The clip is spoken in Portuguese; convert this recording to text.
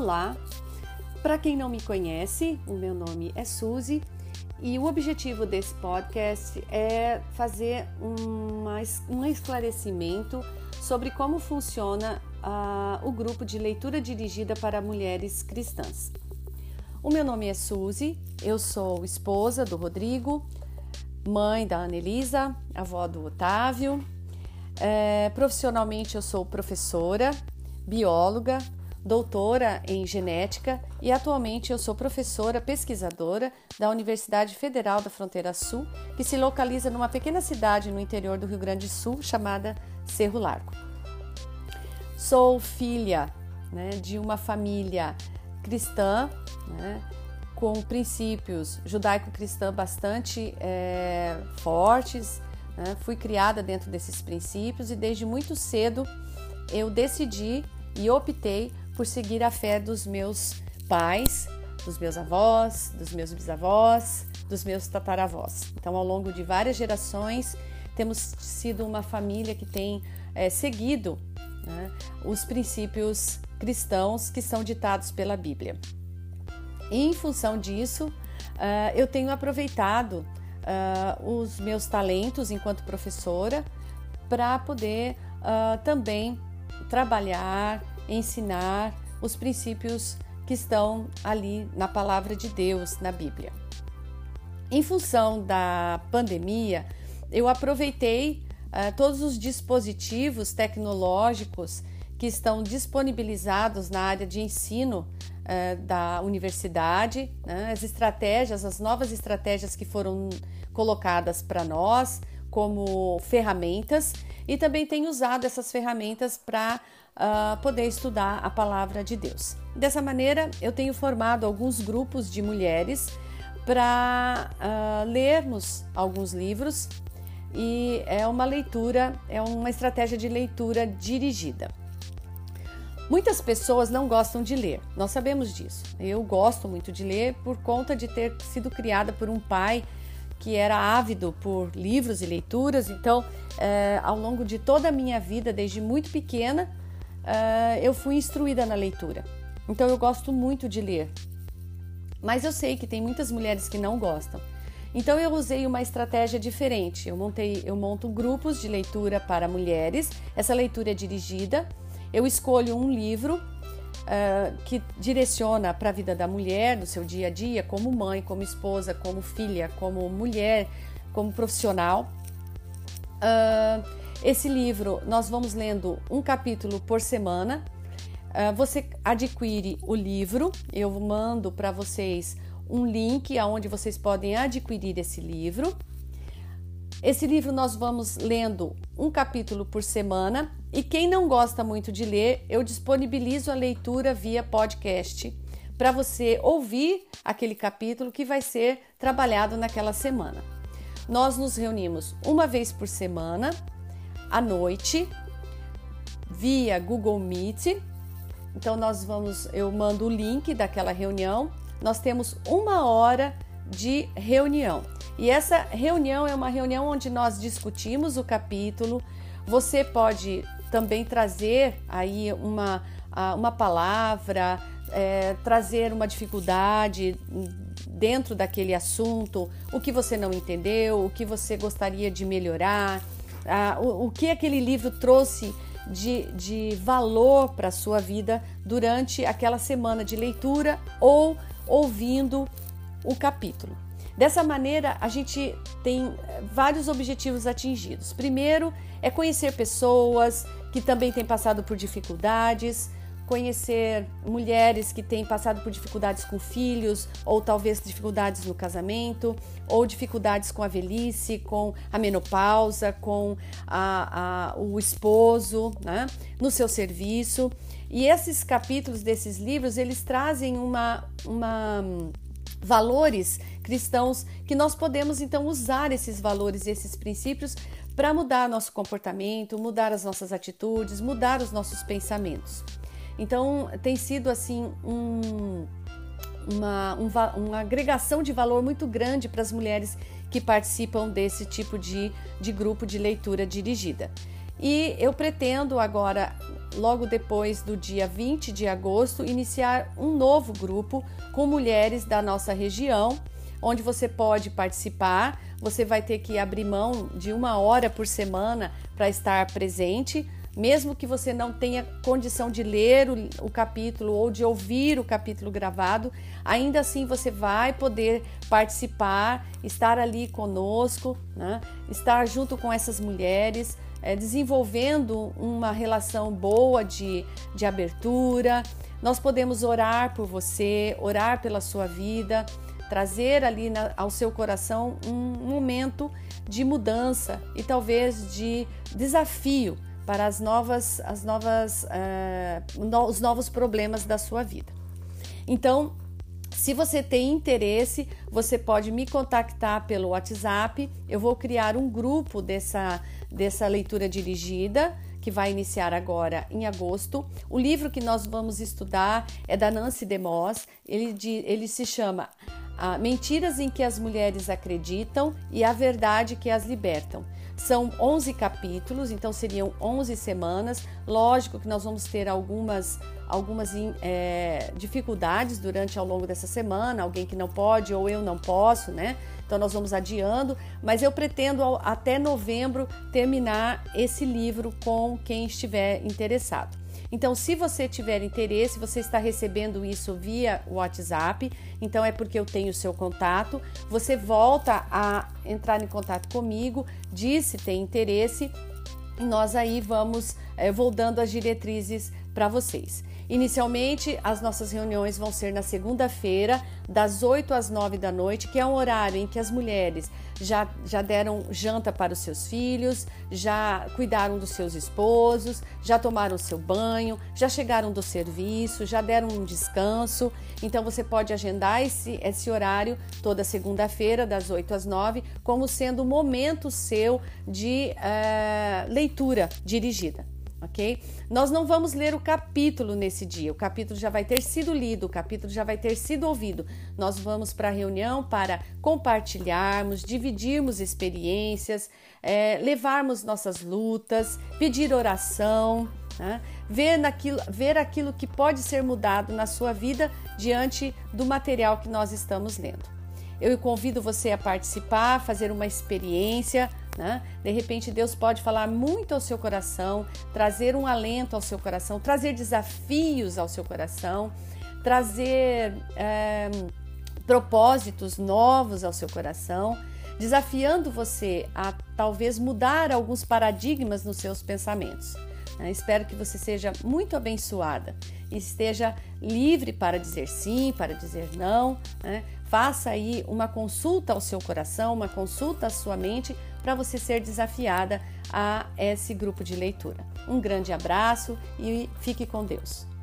Olá! Para quem não me conhece, o meu nome é Suzy e o objetivo desse podcast é fazer um esclarecimento sobre como funciona o grupo de leitura dirigida para mulheres cristãs. O meu nome é Suzy, eu sou esposa do Rodrigo, mãe da Anelisa, avó do Otávio. Profissionalmente eu sou professora, bióloga, doutora em genética e atualmente eu sou professora pesquisadora da Universidade Federal da Fronteira Sul, que se localiza numa pequena cidade no interior do Rio Grande do Sul chamada Cerro Largo. Sou filha, de uma família cristã, com princípios judaico-cristã bastante fortes, fui criada dentro desses princípios e desde muito cedo eu decidi e optei por seguir a fé dos meus pais, dos meus avós, dos meus bisavós, dos meus tataravós. Então, ao longo de várias gerações, temos sido uma família que tem seguido os princípios cristãos que são ditados pela Bíblia. E, em função disso, eu tenho aproveitado os meus talentos enquanto professora para poder também trabalhar, ensinar os princípios que estão ali na palavra de Deus, na Bíblia. Em função da pandemia, eu aproveitei todos os dispositivos tecnológicos que estão disponibilizados na área de ensino da universidade, as novas estratégias que foram colocadas para nós como ferramentas, e também tenho usado essas ferramentas para poder estudar a palavra de Deus. Dessa maneira, eu tenho formado alguns grupos de mulheres para lermos alguns livros, e é uma estratégia de leitura dirigida. Muitas pessoas não gostam de ler, nós sabemos disso. Eu gosto muito de ler por conta de ter sido criada por um pai que era ávido por livros e leituras, então ao longo de toda a minha vida, desde muito pequena, eu fui instruída na leitura. Então eu gosto muito de ler, mas eu sei que tem muitas mulheres que não gostam. Então eu usei uma estratégia diferente, eu monto grupos de leitura para mulheres, essa leitura é dirigida, eu escolho um livro que direciona para a vida da mulher, no seu dia a dia, como mãe, como esposa, como filha, como mulher, como profissional. Esse livro, nós vamos lendo um capítulo por semana, você adquire o livro, eu mando para vocês um link onde vocês podem adquirir esse livro. Esse livro nós vamos lendo um capítulo por semana e quem não gosta muito de ler, eu disponibilizo a leitura via podcast para você ouvir aquele capítulo que vai ser trabalhado naquela semana. Nós nos reunimos uma vez por semana, à noite, via Google Meet. Então eu mando o link daquela reunião. Nós temos uma hora de reunião. E essa reunião é uma reunião onde nós discutimos o capítulo. Você pode também trazer aí uma palavra, trazer uma dificuldade dentro daquele assunto, o que você não entendeu, o que você gostaria de melhorar, o que aquele livro trouxe de valor para a sua vida durante aquela semana de leitura ou ouvindo o capítulo. Dessa maneira, a gente tem vários objetivos atingidos. Primeiro, é conhecer pessoas que também têm passado por dificuldades, conhecer mulheres que têm passado por dificuldades com filhos, ou talvez dificuldades no casamento, ou dificuldades com a velhice, com a menopausa, com o esposo, no seu serviço. E esses capítulos desses livros, eles trazem valores cristãos que nós podemos então usar esses valores e esses princípios para mudar nosso comportamento, mudar as nossas atitudes, mudar os nossos pensamentos. Então tem sido assim uma agregação de valor muito grande para as mulheres que participam desse tipo de grupo de leitura dirigida. E eu pretendo agora, logo depois do dia 20 de agosto, iniciar um novo grupo com mulheres da nossa região, onde você pode participar. Você vai ter que abrir mão de 1 hora por semana para estar presente, mesmo que você não tenha condição de ler o capítulo ou de ouvir o capítulo gravado, ainda assim você vai poder participar, estar ali conosco, né? Estar junto com essas mulheres, desenvolvendo uma relação boa de abertura. Nós podemos orar por você, orar pela sua vida, trazer ali ao seu coração um momento de mudança e talvez de desafio para os novos problemas da sua vida. Então, se você tem interesse, você pode me contactar pelo WhatsApp. Eu vou criar um grupo dessa leitura dirigida, que vai iniciar agora em agosto. O livro que nós vamos estudar é da Nancy DeMoss. Ele se chama Mentiras em que as Mulheres Acreditam e a Verdade que as Libertam. São 11 capítulos, então seriam 11 semanas. Lógico que nós vamos ter algumas dificuldades ao longo dessa semana, alguém que não pode ou eu não posso, né? Então nós vamos adiando, mas eu pretendo até novembro terminar esse livro com quem estiver interessado. Então, se você tiver interesse, você está recebendo isso via WhatsApp, então é porque eu tenho o seu contato. Você volta a entrar em contato comigo, diz se tem interesse, e nós aí eu vou dando as diretrizes para vocês. Inicialmente, as nossas reuniões vão ser na segunda-feira, das 8 às 9 da noite, que é um horário em que as mulheres já deram janta para os seus filhos, já cuidaram dos seus esposos, já tomaram seu banho, já chegaram do serviço, já deram um descanso. Então, você pode agendar esse horário toda segunda-feira, das 8 às 9, como sendo o momento seu de leitura dirigida. Ok? Nós não vamos ler o capítulo nesse dia, o capítulo já vai ter sido lido, o capítulo já vai ter sido ouvido. Nós vamos para a reunião para compartilharmos, dividirmos experiências, levarmos nossas lutas, pedir oração, né? Ver aquilo que pode ser mudado na sua vida diante do material que nós estamos lendo. Eu convido você a participar, fazer uma experiência. Né? De repente Deus pode falar muito ao seu coração, trazer um alento ao seu coração, trazer desafios ao seu coração, trazer propósitos novos ao seu coração, desafiando você a talvez mudar alguns paradigmas nos seus pensamentos. Espero que você seja muito abençoada e esteja livre para dizer sim, para dizer não, né? Faça aí uma consulta ao seu coração, uma consulta à sua mente, para você ser desafiada a esse grupo de leitura. Um grande abraço e fique com Deus.